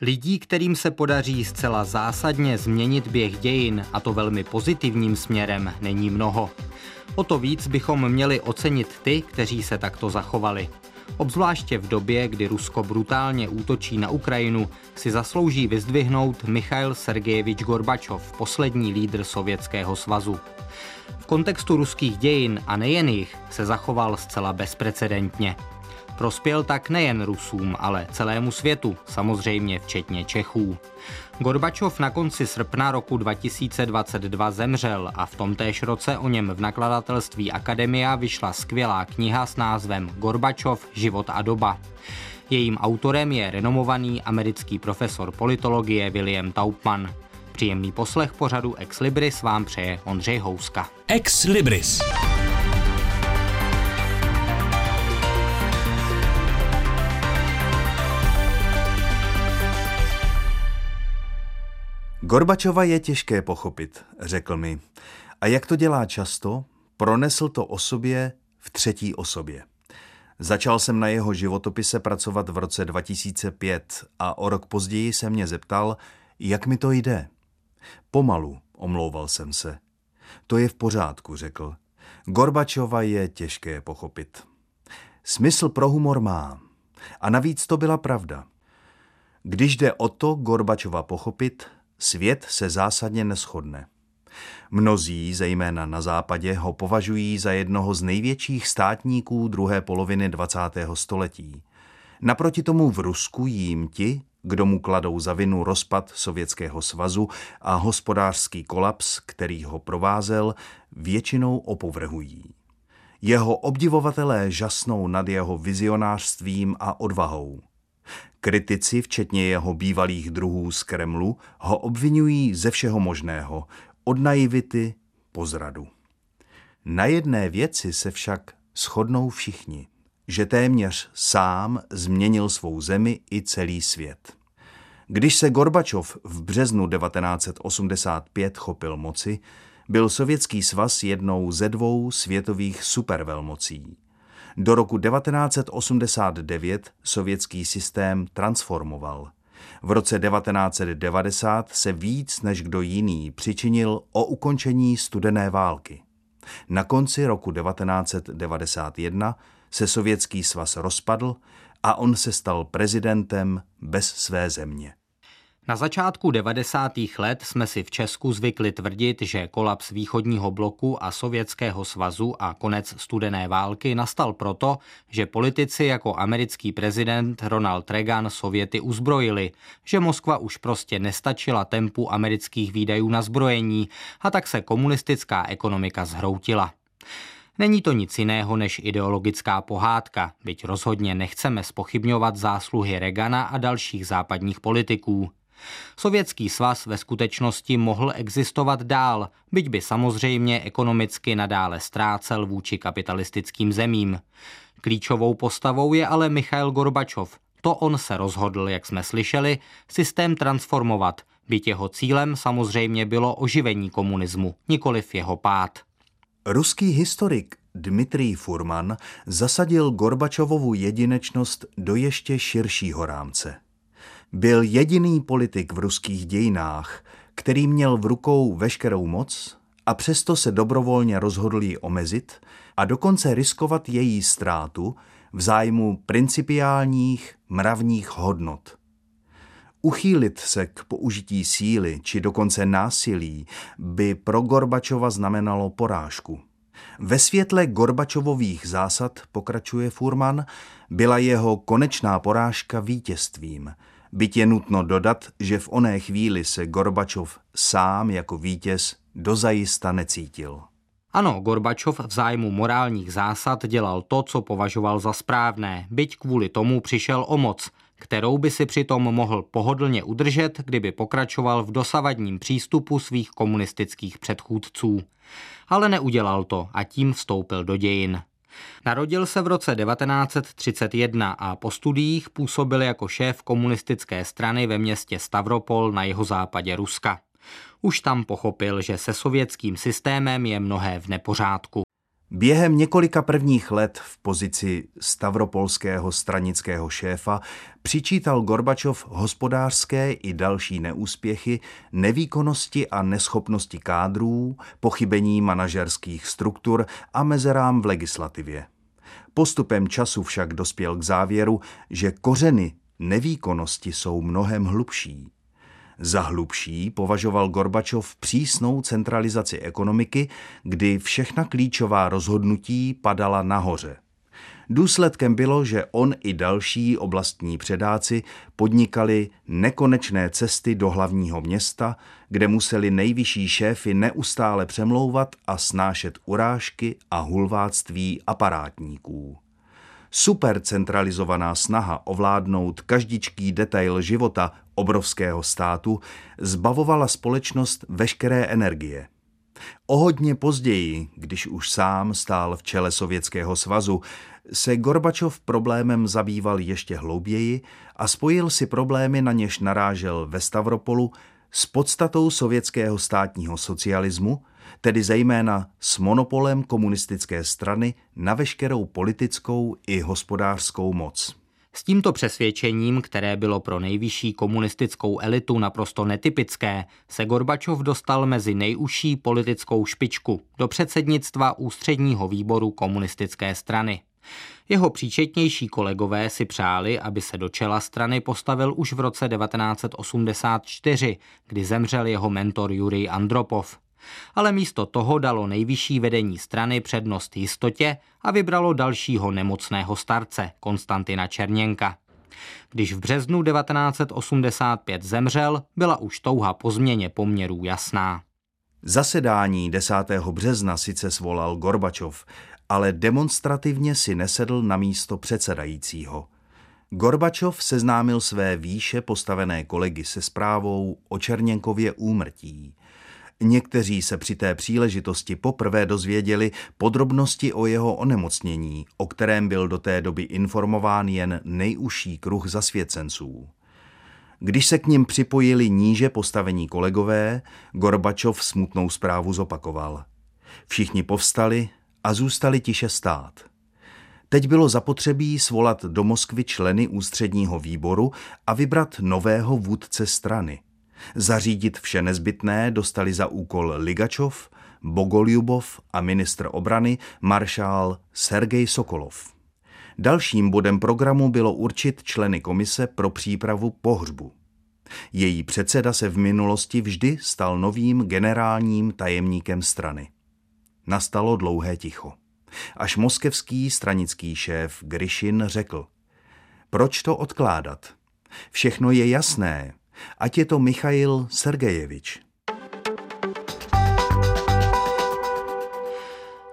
Lidí, kterým se podaří zcela zásadně změnit běh dějin, a to velmi pozitivním směrem, není mnoho. O to víc bychom měli ocenit ty, kteří se takto zachovali. Obzvláště v době, kdy Rusko brutálně útočí na Ukrajinu, si zaslouží vyzdvihnout Michail Sergejevič Gorbačov, poslední lídr Sovětského svazu. V kontextu ruských dějin, a nejen jich, se zachoval zcela bezprecedentně. Prospěl tak nejen Rusům, ale celému světu, samozřejmě včetně Čechů. Gorbačov na konci srpna roku 2022 zemřel a v tomtéž roce o něm v nakladatelství Akademia vyšla skvělá kniha s názvem Gorbačov, život a doba. Jejím autorem je renomovaný americký profesor politologie William Taubman. Příjemný poslech pořadu Ex Libris vám přeje Ondřej Houska. Ex Libris. Gorbačova je těžké pochopit, řekl mi. A jak to dělá často, pronesl to o sobě v třetí osobě. Začal jsem na jeho životopise pracovat v roce 2005 a o rok později se mě zeptal, jak mi to jde. Pomalu, omlouval jsem se. To je v pořádku, řekl. Gorbačova je těžké pochopit. Smysl pro humor má. A navíc to byla pravda. Když jde o to Gorbačova pochopit, svět se zásadně neshodne. Mnozí, zejména na západě, ho považují za jednoho z největších státníků druhé poloviny 20. století. Naproti tomu v Rusku jím ti, kdo mu kladou za vinu rozpad Sovětského svazu a hospodářský kolaps, který ho provázel, většinou opovrhují. Jeho obdivovatelé žasnou nad jeho vizionářstvím a odvahou. Kritici, včetně jeho bývalých druhů z Kremlu, ho obvinují ze všeho možného, od naivity po zradu. Na jedné věci se však shodnou všichni, že téměř sám změnil svou zemi i celý svět. Když se Gorbačov v březnu 1985 chopil moci, byl Sovětský svaz jednou ze dvou světových supervelmocí. Do roku 1989 sovětský systém transformoval. V roce 1990 se víc než kdo jiný přičinil o ukončení studené války. Na konci roku 1991 se Sovětský svaz rozpadl a on se stal prezidentem bez své země. Na začátku 90. let jsme si v Česku zvykli tvrdit, že kolaps východního bloku a Sovětského svazu a konec studené války nastal proto, že politici jako americký prezident Ronald Reagan Sověty uzbrojili, že Moskva už prostě nestačila tempu amerických výdajů na zbrojení a tak se komunistická ekonomika zhroutila. Není to nic jiného než ideologická pohádka, byť rozhodně nechceme zpochybňovat zásluhy Reagana a dalších západních politiků. Sovětský svaz ve skutečnosti mohl existovat dál, byť by samozřejmě ekonomicky nadále ztrácel vůči kapitalistickým zemím. Klíčovou postavou je ale Michail Gorbačov. To on se rozhodl, jak jsme slyšeli, systém transformovat, byť jeho cílem samozřejmě bylo oživení komunismu, nikoliv jeho pád. Ruský historik Dmitrij Furman zasadil Gorbačovovu jedinečnost do ještě širšího rámce. Byl jediný politik v ruských dějinách, který měl v rukou veškerou moc a přesto se dobrovolně rozhodl ji omezit a dokonce riskovat její ztrátu v zájmu principiálních mravních hodnot. Uchýlit se k použití síly či dokonce násilí by pro Gorbačova znamenalo porážku. Ve světle Gorbačovových zásad, pokračuje Furman, byla jeho konečná porážka vítězstvím. Byť je nutno dodat, že v oné chvíli se Gorbačov sám jako vítěz dozajista necítil. Ano, Gorbačov v zájmu morálních zásad dělal to, co považoval za správné, byť kvůli tomu přišel o moc, kterou by si přitom mohl pohodlně udržet, kdyby pokračoval v dosavadním přístupu svých komunistických předchůdců. Ale neudělal to a tím vstoupil do dějin. Narodil se v roce 1931 a po studiích působil jako šéf komunistické strany ve městě Stavropol na jihozápadě Ruska. Už tam pochopil, že se sovětským systémem je mnohé v nepořádku. Během několika prvních let v pozici stavropolského stranického šéfa přičítal Gorbačov hospodářské i další neúspěchy, nevýkonnosti a neschopnosti kádrů, pochybení manažerských struktur a mezerám v legislativě. Postupem času však dospěl k závěru, že kořeny nevýkonnosti jsou mnohem hlubší. Za hlubší považoval Gorbačov přísnou centralizaci ekonomiky, kdy všechna klíčová rozhodnutí padala nahoře. Důsledkem bylo, že on i další oblastní předáci podnikali nekonečné cesty do hlavního města, kde museli nejvyšší šéfy neustále přemlouvat a snášet urážky a hulváctví aparátníků. Supercentralizovaná snaha ovládnout každičký detail života obrovského státu zbavovala společnost veškeré energie. O hodně později, když už sám stál v čele Sovětského svazu, se Gorbačov problémem zabýval ještě hlouběji a spojil si problémy, na něž narážel ve Stavropolu, s podstatou sovětského státního socialismu, tedy zejména s monopolem komunistické strany na veškerou politickou i hospodářskou moc. S tímto přesvědčením, které bylo pro nejvyšší komunistickou elitu naprosto netypické, se Gorbačov dostal mezi nejužší politickou špičku do předsednictva ústředního výboru komunistické strany. Jeho příčetnější kolegové si přáli, aby se do čela strany postavil už v roce 1984, kdy zemřel jeho mentor Jurij Andropov. Ale místo toho dalo nejvyšší vedení strany přednost jistotě a vybralo dalšího nemocného starce, Konstantina Černěnka. Když v březnu 1985 zemřel, byla už touha po změně poměrů jasná. Zasedání 10. března sice svolal Gorbačov, ale demonstrativně si nesedl na místo předsedajícího. Gorbačov seznámil své výše postavené kolegy se zprávou o Černěnkově úmrtí. Někteří se při té příležitosti poprvé dozvěděli podrobnosti o jeho onemocnění, o kterém byl do té doby informován jen nejužší kruh zasvěcenců. Když se k nim připojili níže postavení kolegové, Gorbačov smutnou zprávu zopakoval. Všichni povstali a zůstali tiše stát. Teď bylo zapotřebí svolat do Moskvy členy ústředního výboru a vybrat nového vůdce strany. Zařídit vše nezbytné dostali za úkol Ligačov, Bogoljubov a ministr obrany maršál Sergej Sokolov. Dalším bodem programu bylo určit členy komise pro přípravu pohřbu. Její předseda se v minulosti vždy stal novým generálním tajemníkem strany. Nastalo dlouhé ticho. Až moskevský stranický šéf Grišin řekl: "Proč to odkládat? Všechno je jasné. Ať je to Michail Sergejevič."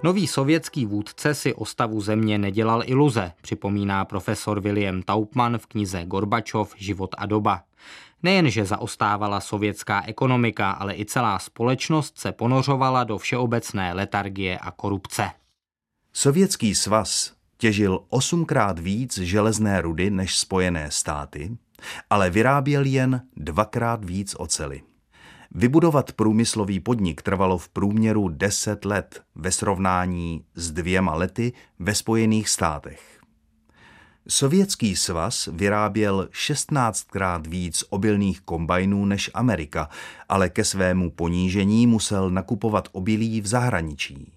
Nový sovětský vůdce si o stavu země nedělal iluze, připomíná profesor William Taubman v knize Gorbačov, Život a doba. Nejenže zaostávala sovětská ekonomika, ale i celá společnost se ponořovala do všeobecné letargie a korupce. Sovětský svaz těžil 8krát víc železné rudy než Spojené státy, ale vyráběl jen 2krát víc oceli. Vybudovat průmyslový podnik trvalo v průměru 10 let ve srovnání s 2 lety ve Spojených státech. Sovětský svaz vyráběl 16krát víc obilných kombajnů než Amerika, ale ke svému ponížení musel nakupovat obilí v zahraničí.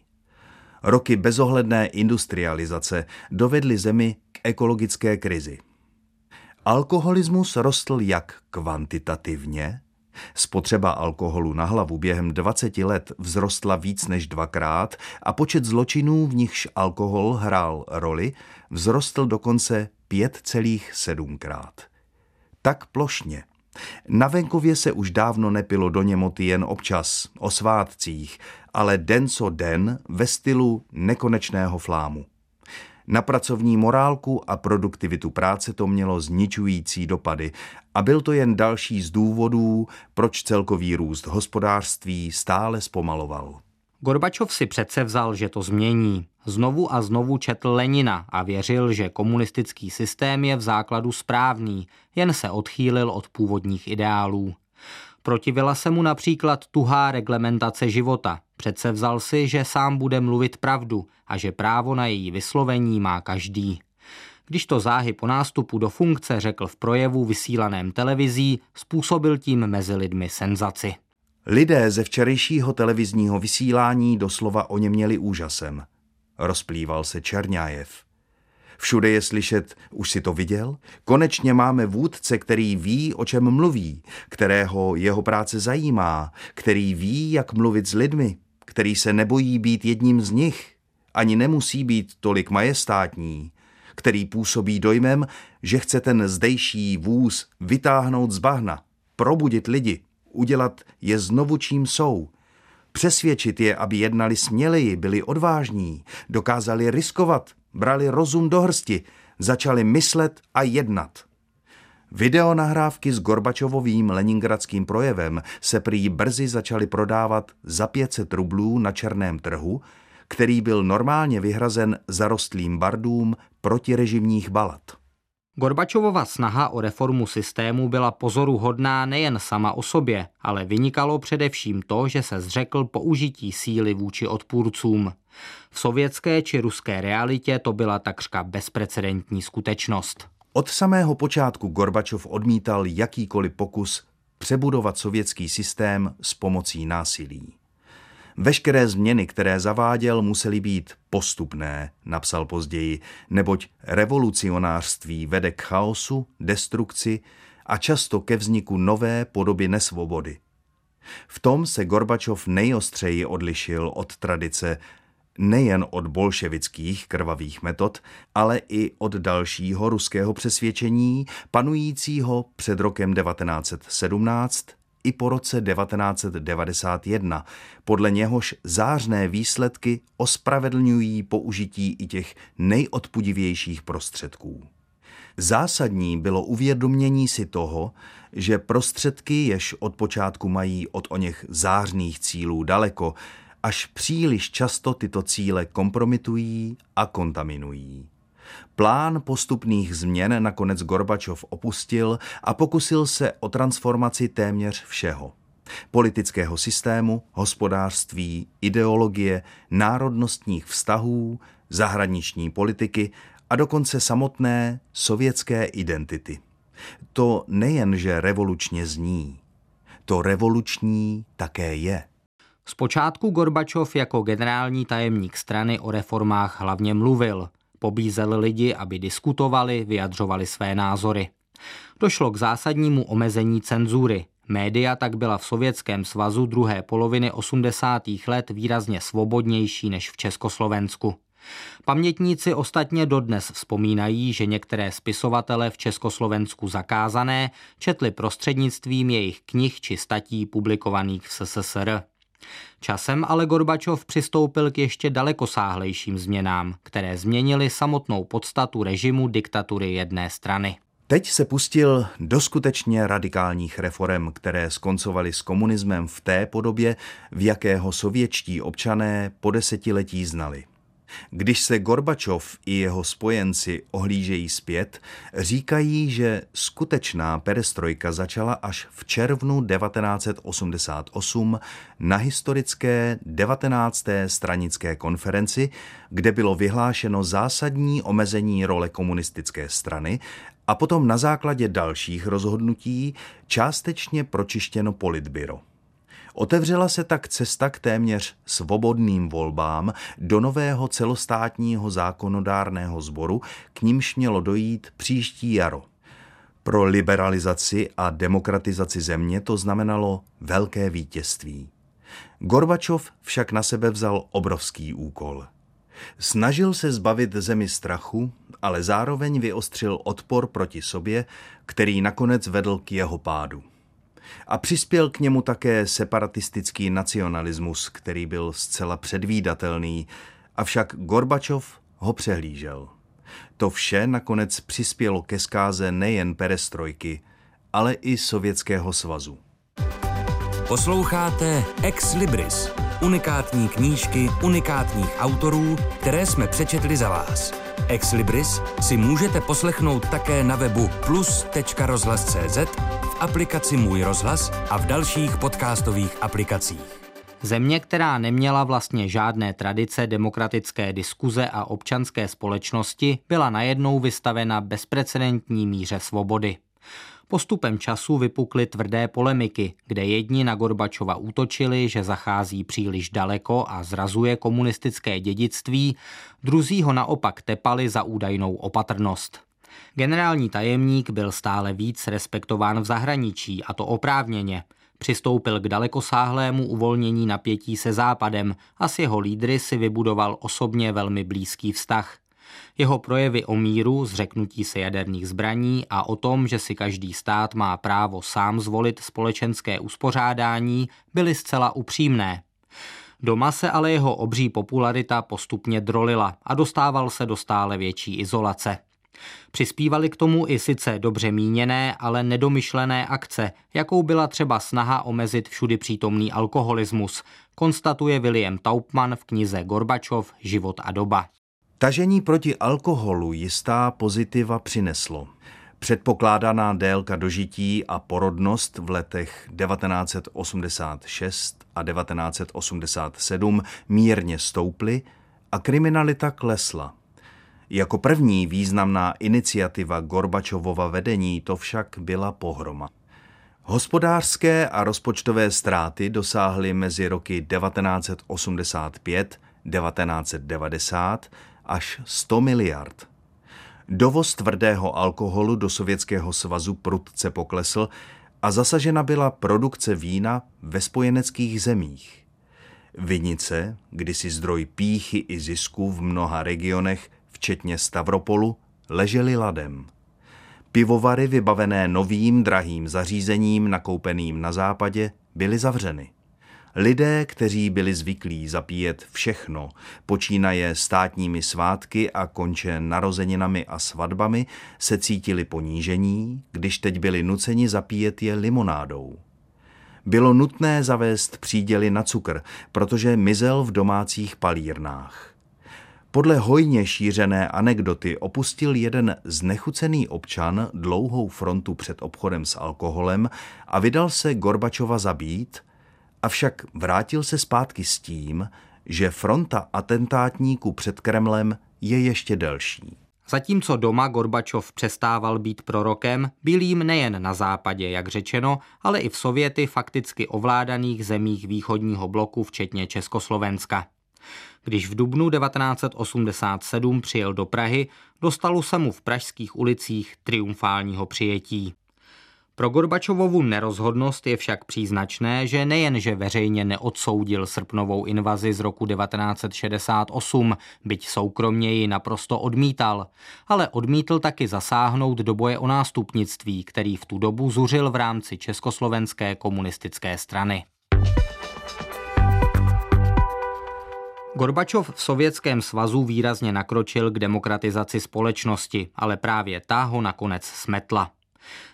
Roky bezohledné industrializace dovedly zemi k ekologické krizi. Alkoholismus rostl jak kvantitativně, spotřeba alkoholu na hlavu během 20 let vzrostla víc než 2krát a počet zločinů, v nichž alkohol hrál roli, vzrostl dokonce 5,7krát. Tak plošně. Na venkově se už dávno nepilo do němoty jen občas, o svátcích, ale den co den ve stylu nekonečného flámu. Na pracovní morálku a produktivitu práce to mělo zničující dopady a byl to jen další z důvodů, proč celkový růst hospodářství stále zpomaloval. Gorbačov si přece vzal, že to změní. Znovu a znovu četl Lenina a věřil, že komunistický systém je v základu správný, jen se odchýlil od původních ideálů. Protivila se mu například tuhá reglementace života. Předsevzal si, že sám bude mluvit pravdu a že právo na její vyslovení má každý. Když to záhy po nástupu do funkce řekl v projevu vysílaném televizí, způsobil tím mezi lidmi senzaci. Lidé ze včerejšího televizního vysílání doslova oněměli úžasem. Rozplýval se Černjajev. Všude je slyšet, už si to viděl? Konečně máme vůdce, který ví, o čem mluví, kterého jeho práce zajímá, který ví, jak mluvit s lidmi, který se nebojí být jedním z nich, ani nemusí být tolik majestátní, který působí dojmem, že chce ten zdejší vůz vytáhnout z bahna, probudit lidi, udělat je znovu čím jsou, přesvědčit je, aby jednali směleji, byli odvážní, dokázali riskovat, brali rozum do hrsti, začali myslet a jednat. Videonahrávky s Gorbačovovým leningradským projevem se prý brzy začaly prodávat za 500 rublů na černém trhu, který byl normálně vyhrazen zarostlým bardům protirežimních balad. Gorbačovova snaha o reformu systému byla pozoruhodná nejen sama o sobě, ale vynikalo především to, že se zřekl použití síly vůči odpůrcům. V sovětské či ruské realitě to byla takřka bezprecedentní skutečnost. Od samého počátku Gorbačov odmítal jakýkoliv pokus přebudovat sovětský systém s pomocí násilí. Veškeré změny, které zaváděl, musely být postupné, napsal později, neboť revolucionářství vede k chaosu, destrukci a často ke vzniku nové podoby nesvobody. V tom se Gorbačov nejostřeji odlišil od tradice nejen od bolševických krvavých metod, ale i od dalšího ruského přesvědčení, panujícího před rokem 1917 i po roce 1991, podle něhož zářné výsledky ospravedlňují použití i těch nejodpudivějších prostředků. Zásadní bylo uvědomění si toho, že prostředky, jež od počátku mají od oněch zářných cílů daleko, až příliš často tyto cíle kompromitují a kontaminují. Plán postupných změn nakonec Gorbačov opustil a pokusil se o transformaci téměř všeho. Politického systému, hospodářství, ideologie, národnostních vztahů, zahraniční politiky a dokonce samotné sovětské identity. To nejenže revolučně zní, to revoluční také je. Zpočátku Gorbačov jako generální tajemník strany o reformách hlavně mluvil. Pobízel lidi, aby diskutovali, vyjadřovali své názory. Došlo k zásadnímu omezení cenzury. Média tak byla v Sovětském svazu druhé poloviny 80. let výrazně svobodnější než v Československu. Pamětníci ostatně dodnes vzpomínají, že některé spisovatele v Československu zakázané četli prostřednictvím jejich knih či statí publikovaných v SSSR. Časem ale Gorbačov přistoupil k ještě dalekosáhlejším změnám, které změnily samotnou podstatu režimu diktatury jedné strany. Teď se pustil do skutečně radikálních reforem, které skoncovaly s komunismem v té podobě, v jakého sovětští občané po desetiletí znali. Když se Gorbačov i jeho spojenci ohlížejí zpět, říkají, že skutečná perestrojka začala až v červnu 1988 na historické 19. stranické konferenci, kde bylo vyhlášeno zásadní omezení role komunistické strany a potom na základě dalších rozhodnutí částečně pročištěno politbyro. Otevřela se tak cesta k téměř svobodným volbám do nového celostátního zákonodárného sboru, k nímž mělo dojít příští jaro. Pro liberalizaci a demokratizaci země to znamenalo velké vítězství. Gorbačov však na sebe vzal obrovský úkol. Snažil se zbavit zemi strachu, ale zároveň vyostřil odpor proti sobě, který nakonec vedl k jeho pádu. A přispěl k němu také separatistický nacionalismus, který byl zcela předvídatelný, avšak Gorbačov ho přehlížel. To vše nakonec přispělo ke zkáze nejen perestrojky, ale i Sovětského svazu. Posloucháte Ex Libris, unikátní knížky unikátních autorů, které jsme přečetli za vás. Ex Libris si můžete poslechnout také na webu plus.rozhlas.cz aplikaci Můj rozhlas a v dalších podcastových aplikacích. Země, která neměla vlastně žádné tradice demokratické diskuze a občanské společnosti, byla najednou vystavena bezprecedentní míře svobody. Postupem času vypukly tvrdé polemiky, kde jedni na Gorbačova útočili, že zachází příliš daleko a zrazuje komunistické dědictví, druzí ho naopak tepali za údajnou opatrnost. Generální tajemník byl stále víc respektován v zahraničí, a to oprávněně. Přistoupil k dalekosáhlému uvolnění napětí se Západem a s jeho lídry si vybudoval osobně velmi blízký vztah. Jeho projevy o míru, zřeknutí se jaderných zbraní a o tom, že si každý stát má právo sám zvolit společenské uspořádání, byly zcela upřímné. Doma se ale jeho obří popularita postupně drolila a dostával se do stále větší izolace. Přispívaly k tomu i sice dobře míněné, ale nedomyšlené akce, jakou byla třeba snaha omezit všudypřítomný alkoholismus, konstatuje William Taubman v knize Gorbačov, Život a doba. Tažení proti alkoholu jistá pozitiva přineslo. Předpokládaná délka dožití a porodnost v letech 1986 a 1987 mírně stouply a kriminalita klesla. Jako první významná iniciativa Gorbačovova vedení to však byla pohroma. Hospodářské a rozpočtové ztráty dosáhly mezi roky 1985, 1990 až 100 miliard. Dovoz tvrdého alkoholu do Sovětského svazu prudce poklesl a zasažena byla produkce vína ve spojeneckých zemích. Vinice, kdysi zdroj pýchy i zisku v mnoha regionech, včetně Stavropolu, ležely ladem. Pivovary vybavené novým drahým zařízením nakoupeným na Západě byly zavřeny. Lidé, kteří byli zvyklí zapíjet všechno, počínaje státními svátky a konče narozeninami a svatbami, se cítili ponížení, když teď byli nuceni zapíjet je limonádou. Bylo nutné zavést příděly na cukr, protože mizel v domácích palírnách. Podle hojně šířené anekdoty opustil jeden znechucený občan dlouhou frontu před obchodem s alkoholem a vydal se Gorbačova zabít, avšak vrátil se zpátky s tím, že fronta atentátníků před Kremlem je ještě delší. Zatímco doma Gorbačov přestával být prorokem, byl jím nejen na Západě, jak řečeno, ale i v Sověty fakticky ovládaných zemích východního bloku, včetně Československa. Když v dubnu 1987 přijel do Prahy, dostalo se mu v pražských ulicích triumfálního přijetí. Pro Gorbačovovu nerozhodnost je však příznačné, že nejenže veřejně neodsoudil srpnovou invazi z roku 1968, byť soukromě ji naprosto odmítal, ale odmítl taky zasáhnout do boje o nástupnictví, který v tu dobu zuřil v rámci Československé komunistické strany. Gorbačov v Sovětském svazu výrazně nakročil k demokratizaci společnosti, ale právě ta ho nakonec smetla.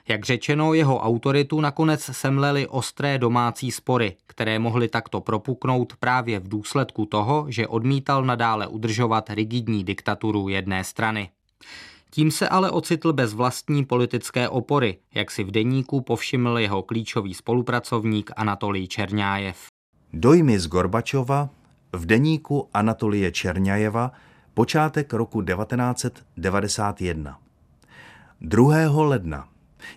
Jak řečeno, jeho autoritu nakonec semlely ostré domácí spory, které mohly takto propuknout právě v důsledku toho, že odmítal nadále udržovat rigidní diktaturu jedné strany. Tím se ale ocitl bez vlastní politické opory, jak si v deníku povšiml jeho klíčový spolupracovník Anatolij Černjajev. Dojmy z Gorbačova v deníku Anatolije Černjajeva, počátek roku 1991. 2. ledna.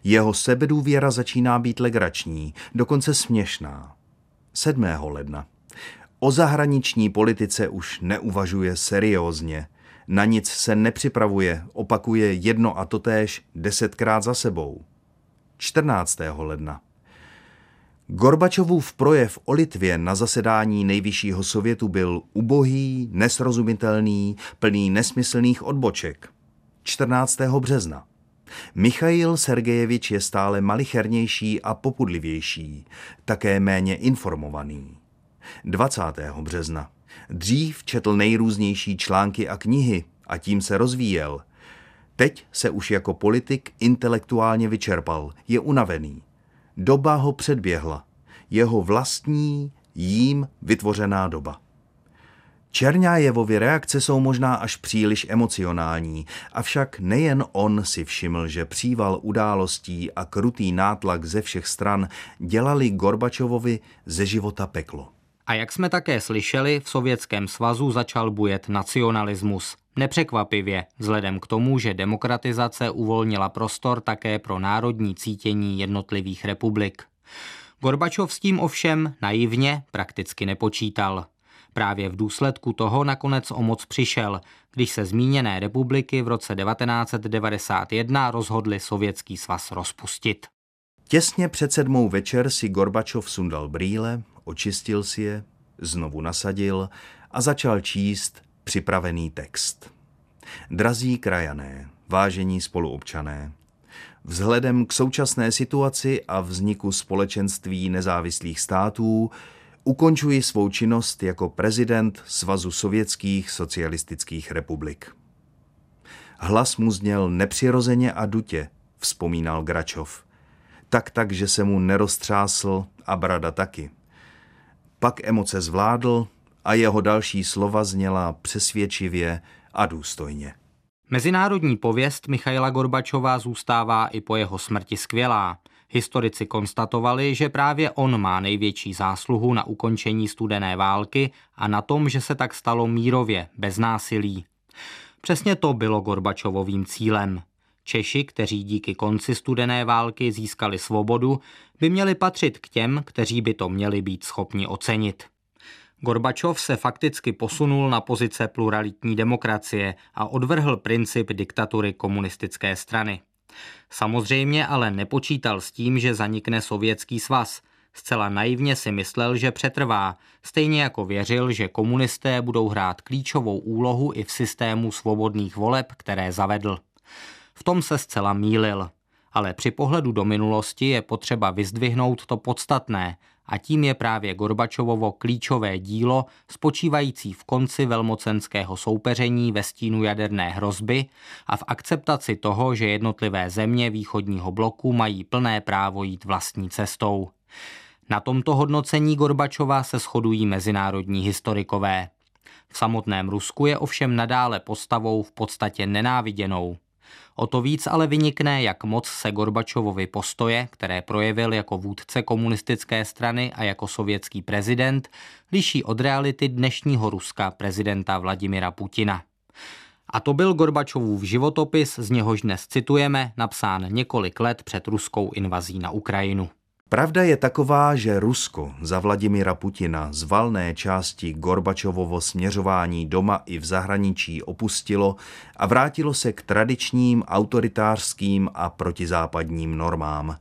Jeho sebedůvěra začíná být legrační, dokonce směšná. 7. ledna. O zahraniční politice už neuvažuje seriózně. Na nic se nepřipravuje, opakuje jedno a totéž 10krát za sebou. 14. ledna. Gorbačovův projev o Litvě na zasedání Nejvyššího sovětu byl ubohý, nesrozumitelný, plný nesmyslných odboček. 14. března. Michail Sergejevič je stále malichernější a popudlivější, také méně informovaný. 20. března. Dřív četl nejrůznější články a knihy a tím se rozvíjel. Teď se už jako politik intelektuálně vyčerpal, je unavený. Doba ho předběhla. Jeho vlastní, jím vytvořená doba. Černjajevovy reakce jsou možná až příliš emocionální, avšak nejen on si všiml, že příval událostí a krutý nátlak ze všech stran dělali Gorbačovovi ze života peklo. A jak jsme také slyšeli, v Sovětském svazu začal bujet nacionalismus. Nepřekvapivě, vzhledem k tomu, že demokratizace uvolnila prostor také pro národní cítění jednotlivých republik. Gorbačov s tím ovšem naivně prakticky nepočítal. Právě v důsledku toho nakonec o moc přišel, když se zmíněné republiky v roce 1991 rozhodly Sovětský svaz rozpustit. Těsně před 7 večer si Gorbačov sundal brýle, očistil si je, znovu nasadil a začal číst připravený text. Drazí krajané, vážení spoluobčané, vzhledem k současné situaci a vzniku společenství nezávislých států ukončuji svou činnost jako prezident Svazu sovětských socialistických republik. Hlas mu zněl nepřirozeně a dutě, vzpomínal Gračov. Tak, že se mu neroztřásl a brada taky. Pak emoce zvládl a jeho další slova zněla přesvědčivě a důstojně. Mezinárodní pověst Michaila Gorbačova zůstává i po jeho smrti skvělá. Historici konstatovali, že právě on má největší zásluhu na ukončení studené války a na tom, že se tak stalo mírově, bez násilí. Přesně to bylo Gorbačovovým cílem. Češi, kteří díky konci studené války získali svobodu, by měli patřit k těm, kteří by to měli být schopni ocenit. Gorbačov se fakticky posunul na pozice pluralitní demokracie a odvrhl princip diktatury komunistické strany. Samozřejmě ale nepočítal s tím, že zanikne Sovětský svaz. Zcela naivně si myslel, že přetrvá, stejně jako věřil, že komunisté budou hrát klíčovou úlohu i v systému svobodných voleb, které zavedl. V tom se zcela mýlil. Ale při pohledu do minulosti je potřeba vyzdvihnout to podstatné, a tím je právě Gorbačovovo klíčové dílo, spočívající v konci velmocenského soupeření ve stínu jaderné hrozby a v akceptaci toho, že jednotlivé země východního bloku mají plné právo jít vlastní cestou. Na tomto hodnocení Gorbačova se shodují mezinárodní historikové. V samotném Rusku je ovšem nadále postavou v podstatě nenáviděnou. O to víc ale vynikne, jak moc se Gorbačovovi postoje, které projevil jako vůdce komunistické strany a jako sovětský prezident, liší od reality dnešního Ruska prezidenta Vladimira Putina. A to byl Gorbačovův životopis, z něhož dnes citujeme, napsán několik let před ruskou invazí na Ukrajinu. Pravda je taková, že Rusko za Vladimira Putina z valné části Gorbačovovo směřování doma i v zahraničí opustilo a vrátilo se k tradičním autoritářským a protizápadním normám.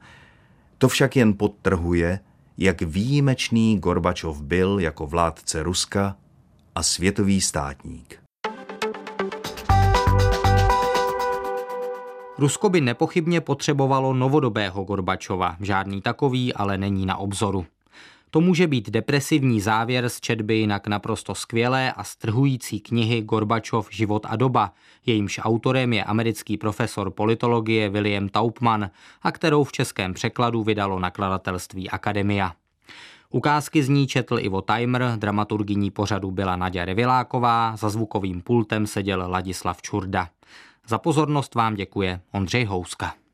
To však jen podtrhuje, jak výjimečný Gorbačov byl jako vládce Ruska a světový státník. Rusko by nepochybně potřebovalo novodobého Gorbačova, žádný takový ale není na obzoru. To může být depresivní závěr z četby jinak naprosto skvělé a strhující knihy Gorbačov, život a doba, jejímž autorem je americký profesor politologie William Taubman a kterou v českém překladu vydalo nakladatelství Akademia. Ukázky z ní četl Ivo Tajmr, dramaturgyní pořadu byla Nadia Reviláková, za zvukovým pultem seděl Ladislav Čurda. Za pozornost vám děkuje Ondřej Houska.